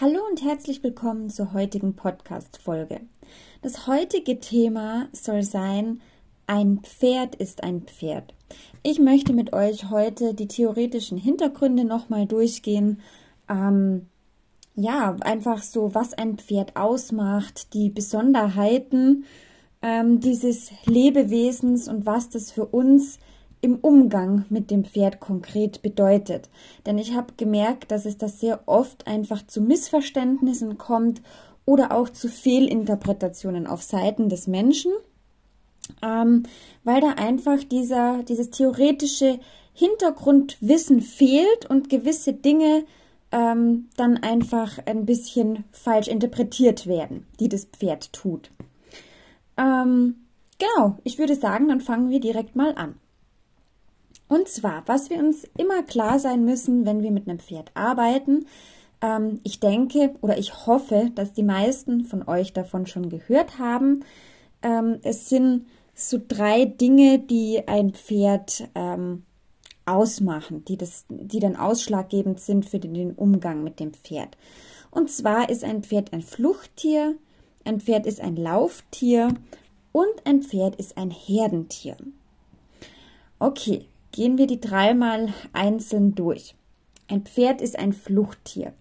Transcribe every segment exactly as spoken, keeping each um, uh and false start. Hallo und herzlich willkommen zur heutigen Podcast-Folge. Das heutige Thema soll sein, ein Pferd ist ein Pferd. Ich möchte mit euch heute die theoretischen Hintergründe nochmal durchgehen. Ähm, ja, einfach so, was ein Pferd ausmacht, die Besonderheiten ähm, dieses Lebewesens und was das für uns im Umgang mit dem Pferd konkret bedeutet. Denn ich habe gemerkt, dass es da sehr oft einfach zu Missverständnissen kommt oder auch zu Fehlinterpretationen auf Seiten des Menschen, ähm, weil da einfach dieser, dieses theoretische Hintergrundwissen fehlt und gewisse Dinge ähm, dann einfach ein bisschen falsch interpretiert werden, die das Pferd tut. Ähm, genau, ich würde sagen, dann fangen wir direkt mal an. Und zwar, was wir uns immer klar sein müssen, wenn wir mit einem Pferd arbeiten, ähm, ich denke oder ich hoffe, dass die meisten von euch davon schon gehört haben, ähm, es sind so drei Dinge, die ein Pferd ähm, ausmachen, die, das, die dann ausschlaggebend sind für den, den Umgang mit dem Pferd. Und zwar ist ein Pferd ein Fluchttier, ein Pferd ist ein Lauftier und ein Pferd ist ein Herdentier. Okay. Gehen wir die dreimal einzeln durch. Ein Pferd ist ein Fluchttier.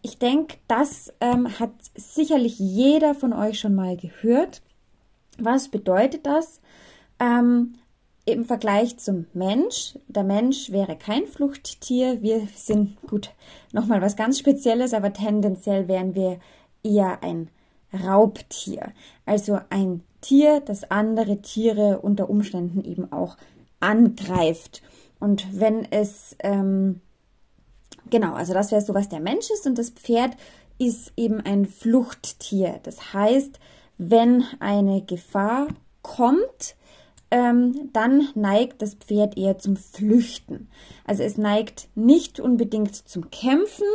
Ich denke, das ähm, hat sicherlich jeder von euch schon mal gehört. Was bedeutet das? Ähm, im Vergleich zum Mensch. Der Mensch wäre kein Fluchttier. Wir sind, gut, nochmal was ganz Spezielles, aber tendenziell wären wir eher ein Raubtier. Also ein Tier, das andere Tiere unter Umständen eben auch angreift. Und wenn es, ähm, genau, also das wäre so, was der Mensch ist, und das Pferd ist eben ein Fluchttier. Das heißt, wenn eine Gefahr kommt, ähm, dann neigt das Pferd eher zum Flüchten. Also es neigt nicht unbedingt zum Kämpfen.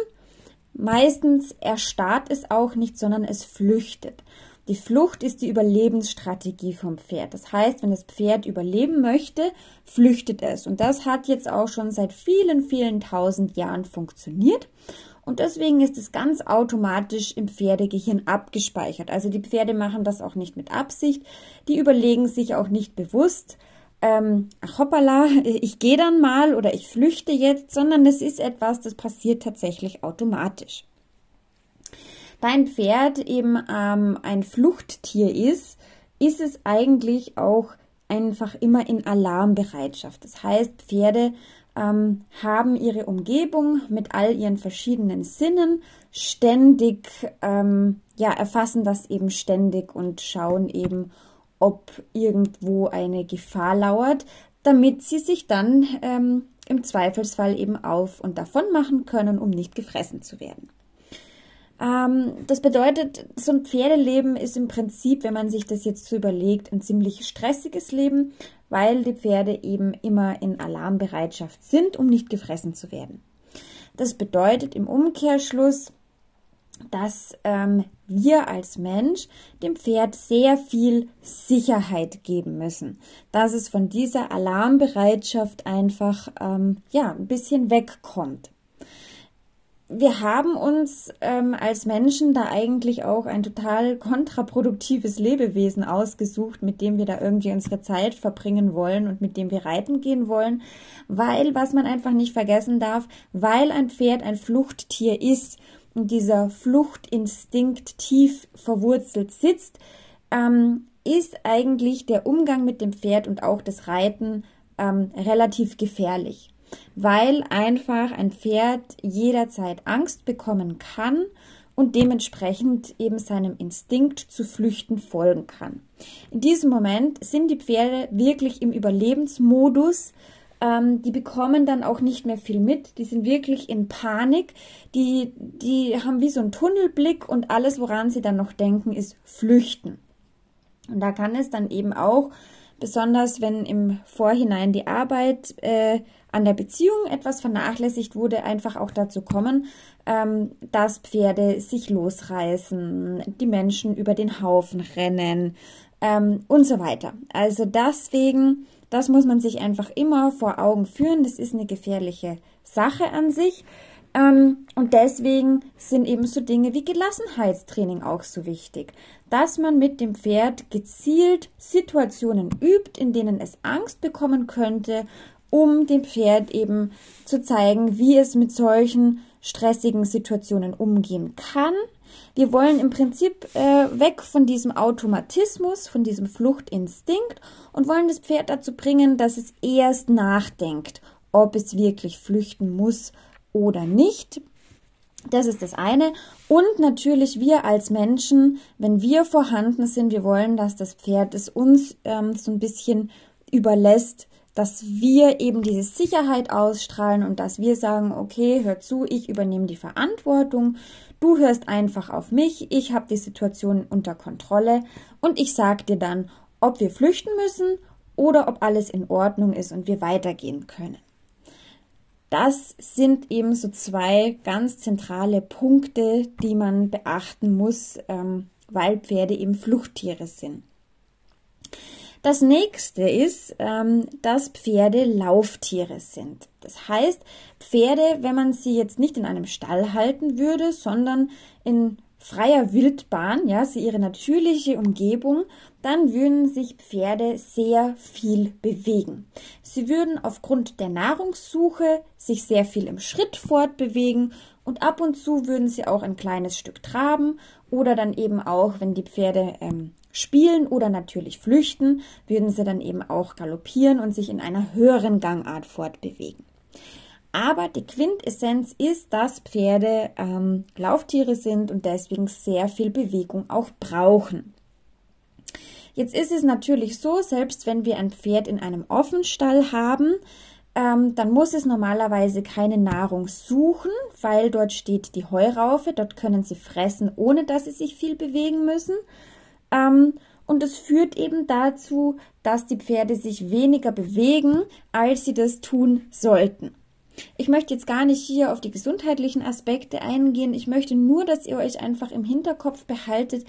Meistens erstarrt es auch nicht, sondern es flüchtet. Die Flucht ist die Überlebensstrategie vom Pferd. Das heißt, wenn das Pferd überleben möchte, flüchtet es. Und das hat jetzt auch schon seit vielen, vielen tausend Jahren funktioniert. Und deswegen ist es ganz automatisch im Pferdegehirn abgespeichert. Also die Pferde machen das auch nicht mit Absicht. Die überlegen sich auch nicht bewusst, ähm, ach hoppala, ich gehe dann mal oder ich flüchte jetzt, sondern es ist etwas, das passiert tatsächlich automatisch. Da ein Pferd eben ähm, ein Fluchttier ist, ist es eigentlich auch einfach immer in Alarmbereitschaft. Das heißt, Pferde ähm, haben ihre Umgebung mit all ihren verschiedenen Sinnen ständig, ähm, ja, erfassen das eben ständig und schauen eben, ob irgendwo eine Gefahr lauert, damit sie sich dann ähm, im Zweifelsfall eben auf und davon machen können, um nicht gefressen zu werden. Das bedeutet, so ein Pferdeleben ist im Prinzip, wenn man sich das jetzt so überlegt, ein ziemlich stressiges Leben, weil die Pferde eben immer in Alarmbereitschaft sind, um nicht gefressen zu werden. Das bedeutet im Umkehrschluss, dass ähm, wir als Mensch dem Pferd sehr viel Sicherheit geben müssen, dass es von dieser Alarmbereitschaft einfach ähm, ja, ein bisschen wegkommt. Wir haben uns ähm, als Menschen da eigentlich auch ein total kontraproduktives Lebewesen ausgesucht, mit dem wir da irgendwie unsere Zeit verbringen wollen und mit dem wir reiten gehen wollen, weil, was man einfach nicht vergessen darf, weil ein Pferd ein Fluchttier ist und dieser Fluchtinstinkt tief verwurzelt sitzt, ähm, ist eigentlich der Umgang mit dem Pferd und auch das Reiten ähm, relativ gefährlich. Weil einfach ein Pferd jederzeit Angst bekommen kann und dementsprechend eben seinem Instinkt zu flüchten folgen kann. In diesem Moment sind die Pferde wirklich im Überlebensmodus. Ähm, die bekommen dann auch nicht mehr viel mit. Die sind wirklich in Panik. Die, die haben wie so einen Tunnelblick und alles, woran sie dann noch denken, ist flüchten. Und da kann es dann eben auch, besonders wenn im Vorhinein die Arbeit äh, an der Beziehung etwas vernachlässigt wurde, einfach auch dazu kommen, ähm, dass Pferde sich losreißen, die Menschen über den Haufen rennen ähm, und so weiter. Also deswegen, das muss man sich einfach immer vor Augen führen. Das ist eine gefährliche Sache an sich. Und deswegen sind eben so Dinge wie Gelassenheitstraining auch so wichtig, dass man mit dem Pferd gezielt Situationen übt, in denen es Angst bekommen könnte, um dem Pferd eben zu zeigen, wie es mit solchen stressigen Situationen umgehen kann. Wir wollen im Prinzip äh, weg von diesem Automatismus, von diesem Fluchtinstinkt und wollen das Pferd dazu bringen, dass es erst nachdenkt, ob es wirklich flüchten muss oder nicht. Das ist das eine. Und natürlich wir als Menschen, wenn wir vorhanden sind, wir wollen, dass das Pferd es uns ähm, so ein bisschen überlässt, dass wir eben diese Sicherheit ausstrahlen und dass wir sagen, okay, hör zu, ich übernehme die Verantwortung, du hörst einfach auf mich, ich habe die Situation unter Kontrolle und ich sage dir dann, ob wir flüchten müssen oder ob alles in Ordnung ist und wir weitergehen können. Das sind eben so zwei ganz zentrale Punkte, die man beachten muss, ähm, weil Pferde eben Fluchttiere sind. Das nächste ist, ähm, dass Pferde Lauftiere sind. Das heißt, Pferde, wenn man sie jetzt nicht in einem Stall halten würde, sondern in freier Wildbahn, ja, sie ihre natürliche Umgebung, dann würden sich Pferde sehr viel bewegen. Sie würden aufgrund der Nahrungssuche sich sehr viel im Schritt fortbewegen und ab und zu würden sie auch ein kleines Stück traben oder dann eben auch, wenn die Pferde ähm, spielen oder natürlich flüchten, würden sie dann eben auch galoppieren und sich in einer höheren Gangart fortbewegen. Aber die Quintessenz ist, dass Pferde ähm, Lauftiere sind und deswegen sehr viel Bewegung auch brauchen. Jetzt ist es natürlich so, selbst wenn wir ein Pferd in einem Offenstall haben, ähm, dann muss es normalerweise keine Nahrung suchen, weil dort steht die Heuraufe, dort können sie fressen, ohne dass sie sich viel bewegen müssen. Ähm, Und es führt eben dazu, dass die Pferde sich weniger bewegen, als sie das tun sollten. Ich möchte jetzt gar nicht hier auf die gesundheitlichen Aspekte eingehen. Ich möchte nur, dass ihr euch einfach im Hinterkopf behaltet,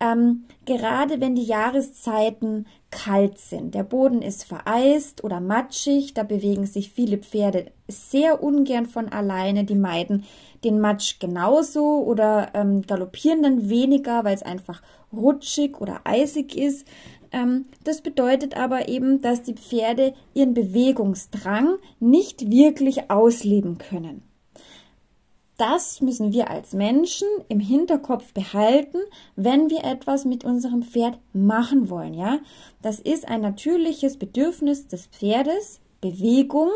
ähm, gerade wenn die Jahreszeiten kalt sind. Der Boden ist vereist oder matschig, da bewegen sich viele Pferde sehr ungern von alleine. Die meiden den Matsch genauso oder ähm, galoppieren dann weniger, weil es einfach rutschig oder eisig ist. Das bedeutet aber eben, dass die Pferde ihren Bewegungsdrang nicht wirklich ausleben können. Das müssen wir als Menschen im Hinterkopf behalten, wenn wir etwas mit unserem Pferd machen wollen. Ja? Das ist ein natürliches Bedürfnis des Pferdes, Bewegung,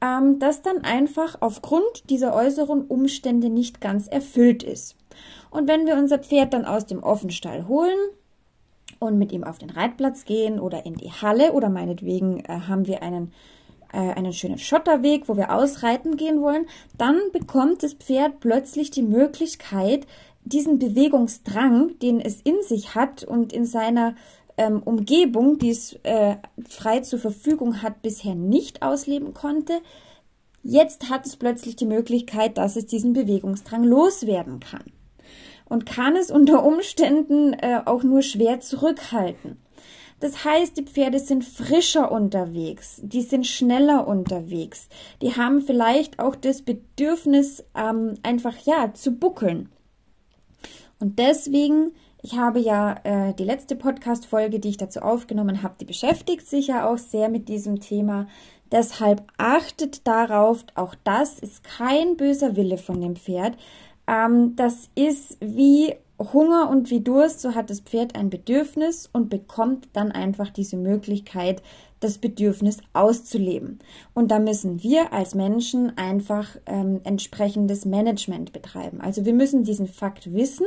das dann einfach aufgrund dieser äußeren Umstände nicht ganz erfüllt ist. Und wenn wir unser Pferd dann aus dem Offenstall holen und mit ihm auf den Reitplatz gehen oder in die Halle oder meinetwegen äh, haben wir einen, äh, einen schönen Schotterweg, wo wir ausreiten gehen wollen, dann bekommt das Pferd plötzlich die Möglichkeit, diesen Bewegungsdrang, den es in sich hat und in seiner ähm, Umgebung, die es äh, frei zur Verfügung hat, bisher nicht ausleben konnte, jetzt hat es plötzlich die Möglichkeit, dass es diesen Bewegungsdrang loswerden kann. Und kann es unter Umständen äh, auch nur schwer zurückhalten. Das heißt, die Pferde sind frischer unterwegs, die sind schneller unterwegs, die haben vielleicht auch das Bedürfnis, ähm, einfach ja zu buckeln. Und deswegen, ich habe ja äh, die letzte Podcast-Folge, die ich dazu aufgenommen habe, die beschäftigt sich ja auch sehr mit diesem Thema. Deshalb achtet darauf, auch das ist kein böser Wille von dem Pferd. Das ist wie Hunger und wie Durst, so hat das Pferd ein Bedürfnis und bekommt dann einfach diese Möglichkeit, das Bedürfnis auszuleben. Und da müssen wir als Menschen einfach ähm, entsprechendes Management betreiben. Also wir müssen diesen Fakt wissen,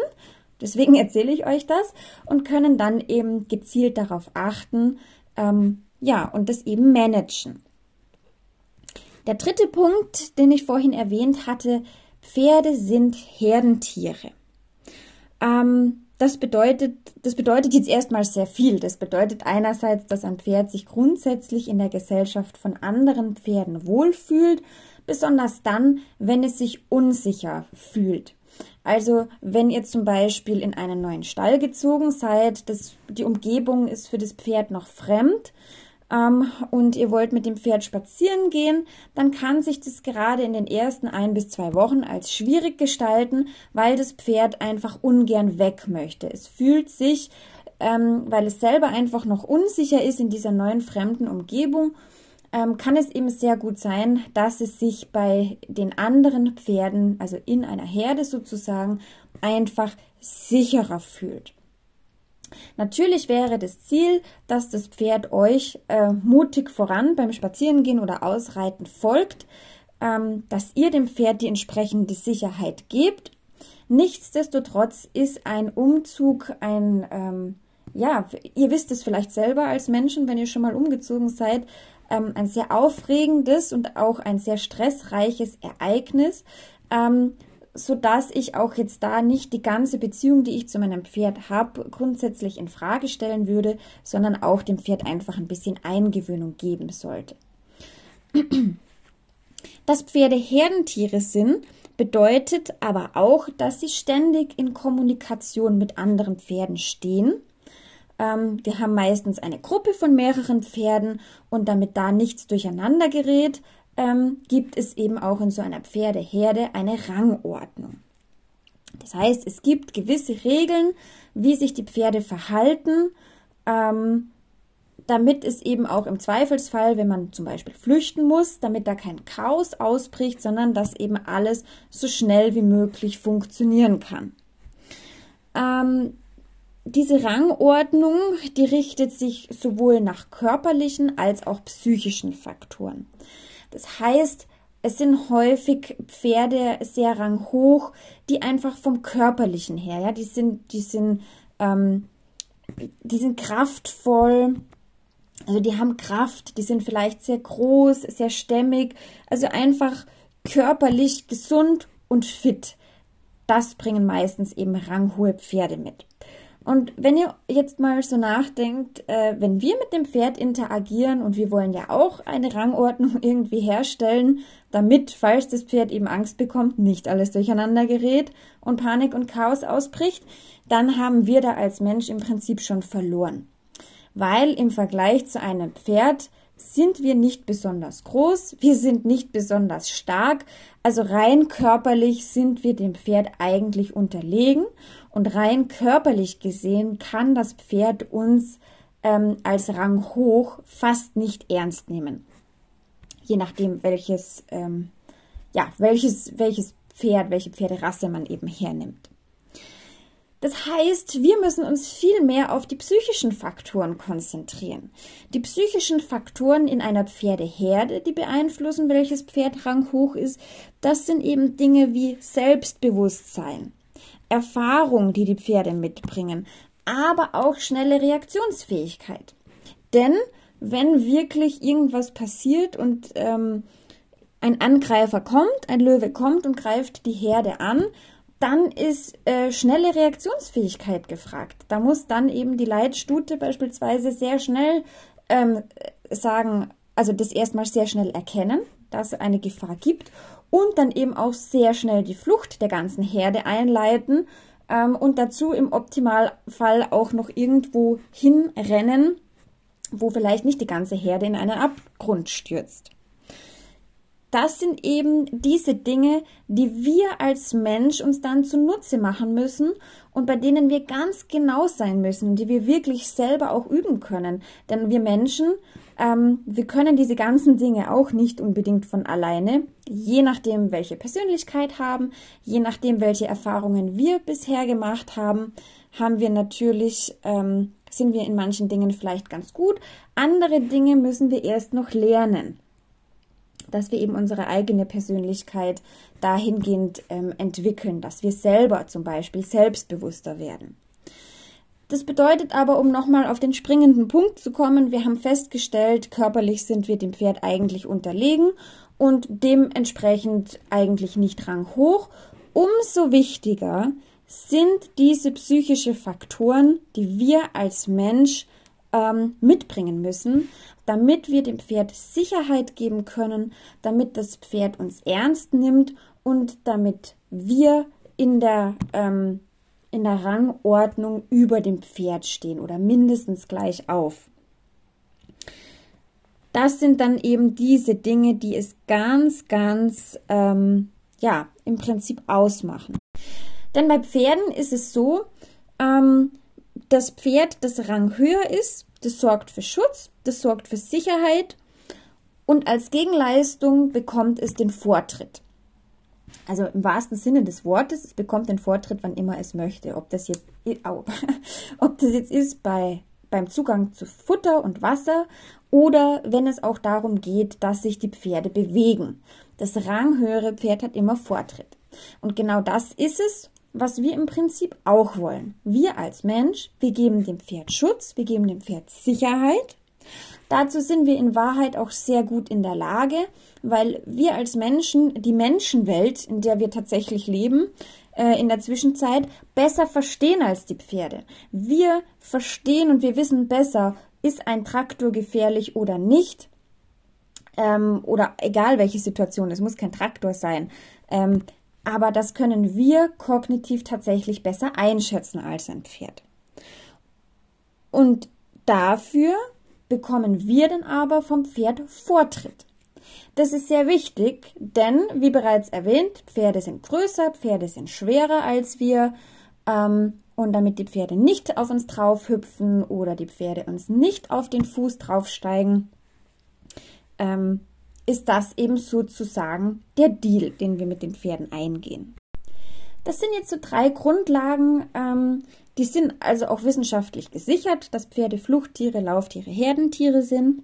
deswegen erzähle ich euch das, und können dann eben gezielt darauf achten, ähm, ja, und das eben managen. Der dritte Punkt, den ich vorhin erwähnt hatte: Pferde sind Herdentiere. Ähm, das bedeutet, das bedeutet jetzt erstmal sehr viel. Das bedeutet einerseits, dass ein Pferd sich grundsätzlich in der Gesellschaft von anderen Pferden wohlfühlt, besonders dann, wenn es sich unsicher fühlt. Also wenn ihr zum Beispiel in einen neuen Stall gezogen seid, das, die Umgebung ist für das Pferd noch fremd, ähm, und ihr wollt mit dem Pferd spazieren gehen, dann kann sich das gerade in den ersten ein bis zwei Wochen als schwierig gestalten, weil das Pferd einfach ungern weg möchte. Es fühlt sich, ähm, weil es selber einfach noch unsicher ist in dieser neuen fremden Umgebung, kann es eben sehr gut sein, dass es sich bei den anderen Pferden, also in einer Herde sozusagen, einfach sicherer fühlt. Natürlich wäre das Ziel, dass das Pferd euch äh, mutig voran beim Spazierengehen oder Ausreiten folgt, ähm, dass ihr dem Pferd die entsprechende Sicherheit gebt. Nichtsdestotrotz ist ein Umzug ein, ähm, ja, ihr wisst es vielleicht selber als Menschen, wenn ihr schon mal umgezogen seid, ein sehr aufregendes und auch ein sehr stressreiches Ereignis, ähm, sodass ich auch jetzt da nicht die ganze Beziehung, die ich zu meinem Pferd habe, grundsätzlich in Frage stellen würde, sondern auch dem Pferd einfach ein bisschen Eingewöhnung geben sollte. Dass Pferde Herdentiere sind, bedeutet aber auch, dass sie ständig in Kommunikation mit anderen Pferden stehen. Wir haben meistens eine Gruppe von mehreren Pferden und damit da nichts durcheinander gerät, ähm, gibt es eben auch in so einer Pferdeherde eine Rangordnung. Das heißt, es gibt gewisse Regeln, wie sich die Pferde verhalten, ähm, damit es eben auch im Zweifelsfall, wenn man zum Beispiel flüchten muss, damit da kein Chaos ausbricht, sondern dass eben alles so schnell wie möglich funktionieren kann. Ähm, Diese Rangordnung, die richtet sich sowohl nach körperlichen als auch psychischen Faktoren. Das heißt, es sind häufig Pferde sehr ranghoch, die einfach vom Körperlichen her, ja, die sind, die sind, ähm, die sind kraftvoll, also die haben Kraft, die sind vielleicht sehr groß, sehr stämmig, also einfach körperlich gesund und fit. Das bringen meistens eben ranghohe Pferde mit. Und wenn ihr jetzt mal so nachdenkt, äh, wenn wir mit dem Pferd interagieren und wir wollen ja auch eine Rangordnung irgendwie herstellen, damit, falls das Pferd eben Angst bekommt, nicht alles durcheinander gerät und Panik und Chaos ausbricht, dann haben wir da als Mensch im Prinzip schon verloren. Weil im Vergleich zu einem Pferd sind wir nicht besonders groß, wir sind nicht besonders stark, also rein körperlich sind wir dem Pferd eigentlich unterlegen und rein körperlich gesehen kann das Pferd uns ähm, als ranghoch fast nicht ernst nehmen. Je nachdem, welches, ähm, ja, welches, welches Pferd, welche Pferderasse man eben hernimmt. Das heißt, wir müssen uns viel mehr auf die psychischen Faktoren konzentrieren. Die psychischen Faktoren in einer Pferdeherde, die beeinflussen, welches Pferd ranghoch ist, das sind eben Dinge wie Selbstbewusstsein, Erfahrung, die die Pferde mitbringen, aber auch schnelle Reaktionsfähigkeit. Denn wenn wirklich irgendwas passiert und ähm, ein Angreifer kommt, ein Löwe kommt und greift die Herde an, dann ist äh, schnelle Reaktionsfähigkeit gefragt. Da muss dann eben die Leitstute beispielsweise sehr schnell ähm, sagen, also das erstmal sehr schnell erkennen, dass es eine Gefahr gibt und dann eben auch sehr schnell die Flucht der ganzen Herde einleiten ähm, und dazu im Optimalfall auch noch irgendwo hinrennen, wo vielleicht nicht die ganze Herde in einen Abgrund stürzt. Das sind eben diese Dinge, die wir als Mensch uns dann zunutze machen müssen und bei denen wir ganz genau sein müssen, die wir wirklich selber auch üben können. Denn wir Menschen, ähm, wir können diese ganzen Dinge auch nicht unbedingt von alleine, je nachdem, welche Persönlichkeit haben, je nachdem, welche Erfahrungen wir bisher gemacht haben, haben wir natürlich, ähm, sind wir in manchen Dingen vielleicht ganz gut. Andere Dinge müssen wir erst noch lernen, dass wir eben unsere eigene Persönlichkeit dahingehend ähm, entwickeln, dass wir selber zum Beispiel selbstbewusster werden. Das bedeutet aber, um nochmal auf den springenden Punkt zu kommen, wir haben festgestellt, körperlich sind wir dem Pferd eigentlich unterlegen und dementsprechend eigentlich nicht ranghoch. Umso wichtiger sind diese psychischen Faktoren, die wir als Mensch ähm, mitbringen müssen, damit wir dem Pferd Sicherheit geben können, damit das Pferd uns ernst nimmt und damit wir in der, ähm, in der Rangordnung über dem Pferd stehen oder mindestens gleich auf. Das sind dann eben diese Dinge, die es ganz, ganz, ähm, ja, im Prinzip ausmachen. Denn bei Pferden ist es so, ähm, das Pferd, das Rang höher ist, das sorgt für Schutz, das sorgt für Sicherheit und als Gegenleistung bekommt es den Vortritt. Also im wahrsten Sinne des Wortes, es bekommt den Vortritt, wann immer es möchte. Ob das jetzt, ob das jetzt ist bei, beim Zugang zu Futter und Wasser oder wenn es auch darum geht, dass sich die Pferde bewegen. Das ranghöhere Pferd hat immer Vortritt. Und genau das ist es, was wir im Prinzip auch wollen. Wir als Mensch, wir geben dem Pferd Schutz, wir geben dem Pferd Sicherheit. Dazu sind wir in Wahrheit auch sehr gut in der Lage, weil wir als Menschen die Menschenwelt, in der wir tatsächlich leben, äh, in der Zwischenzeit besser verstehen als die Pferde. Wir verstehen und wir wissen besser, ist ein Traktor gefährlich oder nicht. Ähm, oder egal welche Situation, es muss kein Traktor sein. Ähm, aber das können wir kognitiv tatsächlich besser einschätzen als ein Pferd. Und dafür bekommen wir dann aber vom Pferd Vortritt. Das ist sehr wichtig, denn, wie bereits erwähnt, Pferde sind größer, Pferde sind schwerer als wir. Ähm, und damit die Pferde nicht auf uns draufhüpfen oder die Pferde uns nicht auf den Fuß draufsteigen, ähm, ist das eben sozusagen der Deal, den wir mit den Pferden eingehen. Das sind jetzt so drei Grundlagen, ähm, die sind also auch wissenschaftlich gesichert, dass Pferde Fluchttiere, Lauftiere, Herdentiere sind.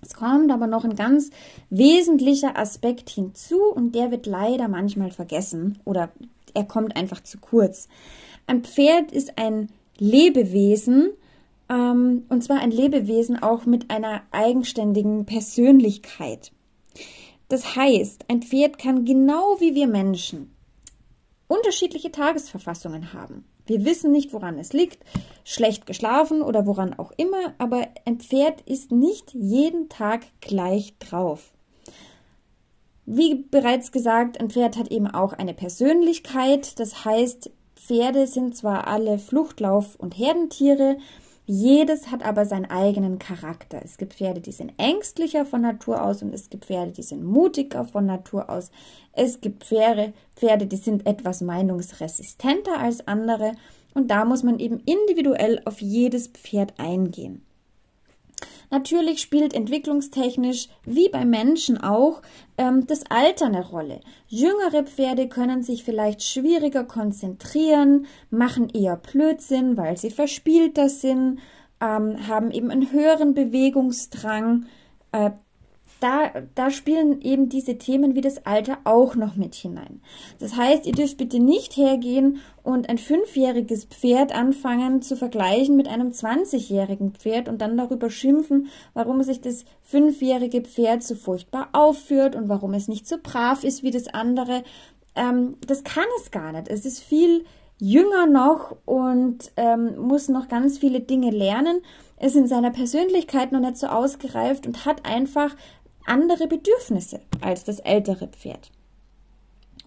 Es kommt aber noch ein ganz wesentlicher Aspekt hinzu und der wird leider manchmal vergessen oder er kommt einfach zu kurz. Ein Pferd ist ein Lebewesen, ähm, und zwar ein Lebewesen auch mit einer eigenständigen Persönlichkeit. Das heißt, ein Pferd kann genau wie wir Menschen unterschiedliche Tagesverfassungen haben. Wir wissen nicht, woran es liegt, schlecht geschlafen oder woran auch immer, aber ein Pferd ist nicht jeden Tag gleich drauf. Wie bereits gesagt, ein Pferd hat eben auch eine Persönlichkeit, das heißt, Pferde sind zwar alle Fluchtlauf- und Herdentiere, jedes hat aber seinen eigenen Charakter. Es gibt Pferde, die sind ängstlicher von Natur aus und es gibt Pferde, die sind mutiger von Natur aus. Es gibt Pferde, Pferde, die sind etwas meinungsresistenter als andere und da muss man eben individuell auf jedes Pferd eingehen. Natürlich spielt entwicklungstechnisch, wie bei Menschen auch, das Alter eine Rolle. Jüngere Pferde können sich vielleicht schwieriger konzentrieren, machen eher Blödsinn, weil sie verspielter sind, haben eben einen höheren Bewegungsdrang. Da, da spielen eben diese Themen wie das Alter auch noch mit hinein. Das heißt, ihr dürft bitte nicht hergehen und ein fünfjähriges Pferd anfangen zu vergleichen mit einem zwanzigjährigen Pferd und dann darüber schimpfen, warum sich das fünfjährige Pferd so furchtbar aufführt und warum es nicht so brav ist wie das andere. Ähm, das kann es gar nicht. Es ist viel jünger noch und ähm, muss noch ganz viele Dinge lernen. Es ist in seiner Persönlichkeit noch nicht so ausgereift und hat einfach andere Bedürfnisse als das ältere Pferd.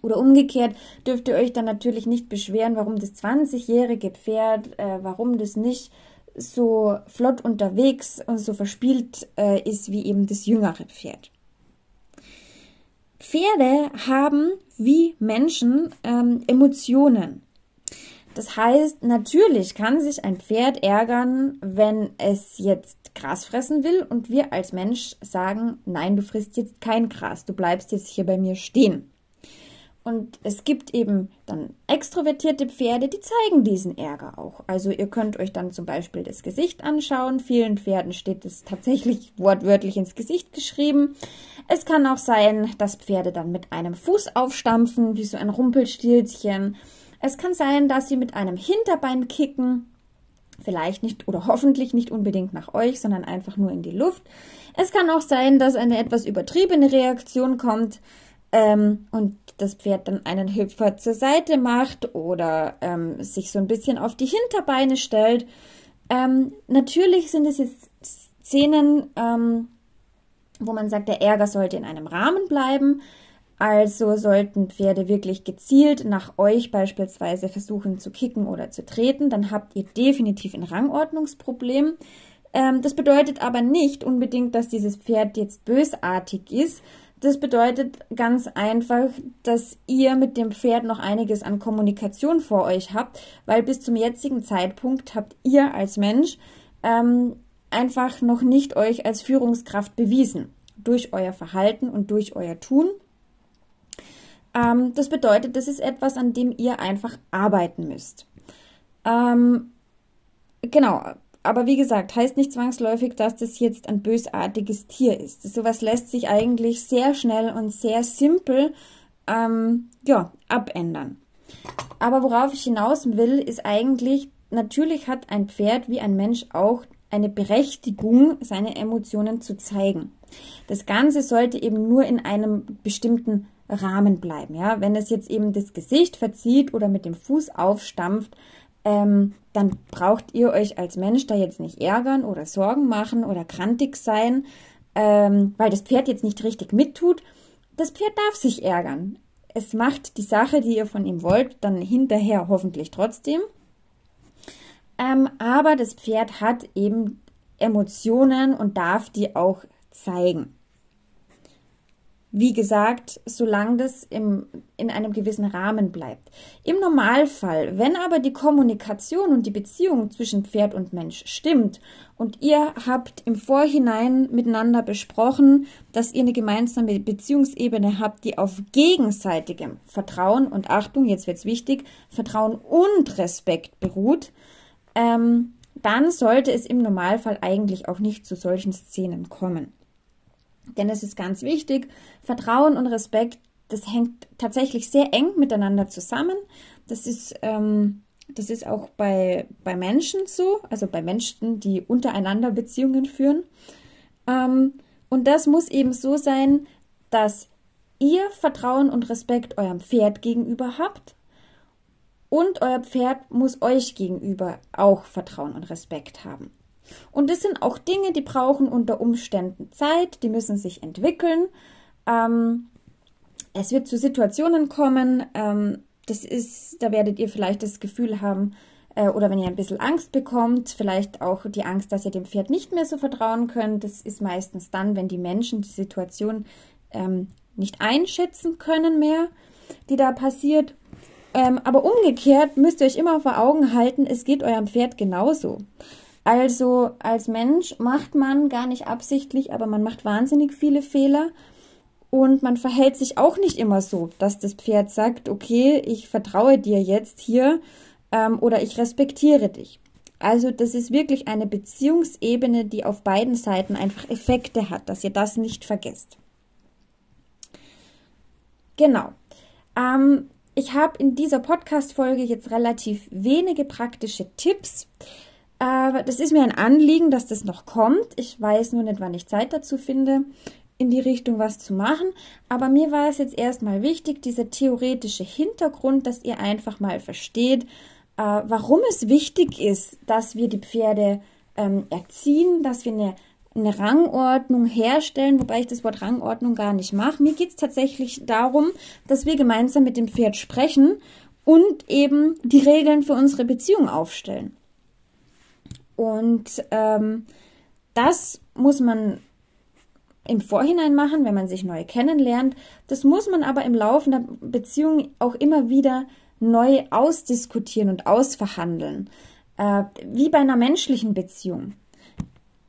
Oder umgekehrt dürft ihr euch dann natürlich nicht beschweren, warum das zwanzigjährige Pferd, äh, warum das nicht so flott unterwegs und so verspielt äh, ist wie eben das jüngere Pferd. Pferde haben wie Menschen ähm, Emotionen. Das heißt, natürlich kann sich ein Pferd ärgern, wenn es jetzt Gras fressen will und wir als Mensch sagen, nein, du frisst jetzt kein Gras, du bleibst jetzt hier bei mir stehen. Und es gibt eben dann extrovertierte Pferde, die zeigen diesen Ärger auch. Also ihr könnt euch dann zum Beispiel das Gesicht anschauen. Vielen Pferden steht es tatsächlich wortwörtlich ins Gesicht geschrieben. Es kann auch sein, dass Pferde dann mit einem Fuß aufstampfen, wie so ein Rumpelstilzchen. Es kann sein, dass sie mit einem Hinterbein kicken, vielleicht nicht oder hoffentlich nicht unbedingt nach euch, sondern einfach nur in die Luft. Es kann auch sein, dass eine etwas übertriebene Reaktion kommt ähm, und das Pferd dann einen Hüpfer zur Seite macht oder ähm, sich so ein bisschen auf die Hinterbeine stellt. Ähm, natürlich sind es jetzt Szenen, ähm, wo man sagt, der Ärger sollte in einem Rahmen bleiben. Also sollten Pferde wirklich gezielt nach euch beispielsweise versuchen zu kicken oder zu treten, dann habt ihr definitiv ein Rangordnungsproblem. Ähm, das bedeutet aber nicht unbedingt, dass dieses Pferd jetzt bösartig ist. Das bedeutet ganz einfach, dass ihr mit dem Pferd noch einiges an Kommunikation vor euch habt, weil bis zum jetzigen Zeitpunkt habt ihr als Mensch ähm, einfach noch nicht euch als Führungskraft bewiesen, durch euer Verhalten und durch euer Tun. Ähm, das bedeutet, das ist etwas, an dem ihr einfach arbeiten müsst. Ähm, genau. Aber wie gesagt, heißt nicht zwangsläufig, dass das jetzt ein bösartiges Tier ist. Sowas lässt sich eigentlich sehr schnell und sehr simpel ähm, ja, abändern. Aber worauf ich hinaus will, ist eigentlich, natürlich hat ein Pferd wie ein Mensch auch eine Berechtigung, seine Emotionen zu zeigen. Das Ganze sollte eben nur in einem bestimmten Rahmen bleiben. Ja? Wenn es jetzt eben das Gesicht verzieht oder mit dem Fuß aufstampft, Ähm, dann braucht ihr euch als Mensch da jetzt nicht ärgern oder Sorgen machen oder krantig sein, ähm, weil das Pferd jetzt nicht richtig mittut. Das Pferd darf sich ärgern. Es macht die Sache, die ihr von ihm wollt, dann hinterher hoffentlich trotzdem. Ähm, aber das Pferd hat eben Emotionen und darf die auch zeigen. Wie gesagt, solange das im, in einem gewissen Rahmen bleibt. Im Normalfall, wenn aber die Kommunikation und die Beziehung zwischen Pferd und Mensch stimmt und ihr habt im Vorhinein miteinander besprochen, dass ihr eine gemeinsame Beziehungsebene habt, die auf gegenseitigem Vertrauen und Achtung, jetzt wird's wichtig, Vertrauen und Respekt beruht, ähm, dann sollte es im Normalfall eigentlich auch nicht zu solchen Szenen kommen. Denn es ist ganz wichtig, Vertrauen und Respekt, das hängt tatsächlich sehr eng miteinander zusammen. Das ist, ähm, das ist auch bei, bei Menschen so, also bei Menschen, die untereinander Beziehungen führen. Ähm, und das muss eben so sein, dass ihr Vertrauen und Respekt eurem Pferd gegenüber habt und euer Pferd muss euch gegenüber auch Vertrauen und Respekt haben. Und das sind auch Dinge, die brauchen unter Umständen Zeit, die müssen sich entwickeln. Ähm, es wird zu Situationen kommen, ähm, das ist, da werdet ihr vielleicht das Gefühl haben, äh, oder wenn ihr ein bisschen Angst bekommt, vielleicht auch die Angst, dass ihr dem Pferd nicht mehr so vertrauen könnt. Das ist meistens dann, wenn die Menschen die Situation ähm, nicht einschätzen können mehr, die da passiert. Ähm, aber umgekehrt müsst ihr euch immer vor Augen halten, es geht eurem Pferd genauso. Also als Mensch macht man gar nicht absichtlich, aber man macht wahnsinnig viele Fehler und man verhält sich auch nicht immer so, dass das Pferd sagt, okay, ich vertraue dir jetzt hier ähm, oder ich respektiere dich. Also das ist wirklich eine Beziehungsebene, die auf beiden Seiten einfach Effekte hat, dass ihr das nicht vergesst. Genau. Ähm, ich habe in dieser Podcast-Folge jetzt relativ wenige praktische Tipps. Das ist mir ein Anliegen, dass das noch kommt. Ich weiß nur nicht, wann ich Zeit dazu finde, in die Richtung was zu machen. Aber mir war es jetzt erstmal wichtig, dieser theoretische Hintergrund, dass ihr einfach mal versteht, warum es wichtig ist, dass wir die Pferde erziehen, dass wir eine, eine Rangordnung herstellen, wobei ich das Wort Rangordnung gar nicht mache. Mir geht es tatsächlich darum, dass wir gemeinsam mit dem Pferd sprechen und eben die Regeln für unsere Beziehung aufstellen. Und ähm, das muss man im Vorhinein machen, wenn man sich neu kennenlernt. Das muss man aber im Laufe der Beziehung auch immer wieder neu ausdiskutieren und ausverhandeln. Äh, wie bei einer menschlichen Beziehung.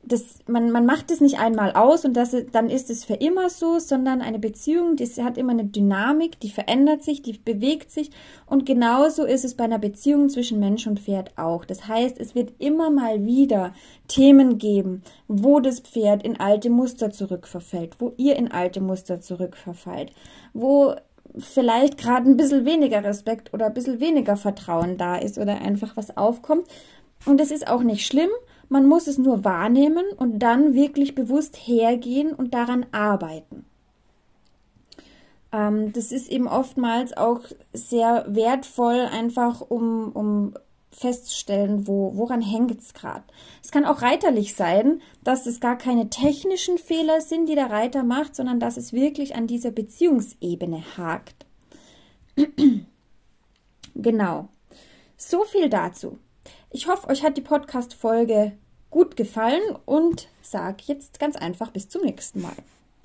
Das, man, man macht es nicht einmal aus und das, dann ist es für immer so, sondern eine Beziehung, die hat immer eine Dynamik, die verändert sich, die bewegt sich und genauso ist es bei einer Beziehung zwischen Mensch und Pferd auch. Das heißt, es wird immer mal wieder Themen geben, wo das Pferd in alte Muster zurückverfällt, wo ihr in alte Muster zurückverfallt, wo vielleicht gerade ein bisschen weniger Respekt oder ein bisschen weniger Vertrauen da ist oder einfach was aufkommt und das ist auch nicht schlimm. Man muss es nur wahrnehmen und dann wirklich bewusst hergehen und daran arbeiten. Ähm, das ist eben oftmals auch sehr wertvoll, einfach um, um festzustellen, wo, woran hängt es gerade. Es kann auch reiterlich sein, dass es gar keine technischen Fehler sind, die der Reiter macht, sondern dass es wirklich an dieser Beziehungsebene hakt. Genau. So viel dazu. Ich hoffe, euch hat die Podcast-Folge gut gefallen und sag jetzt ganz einfach bis zum nächsten Mal.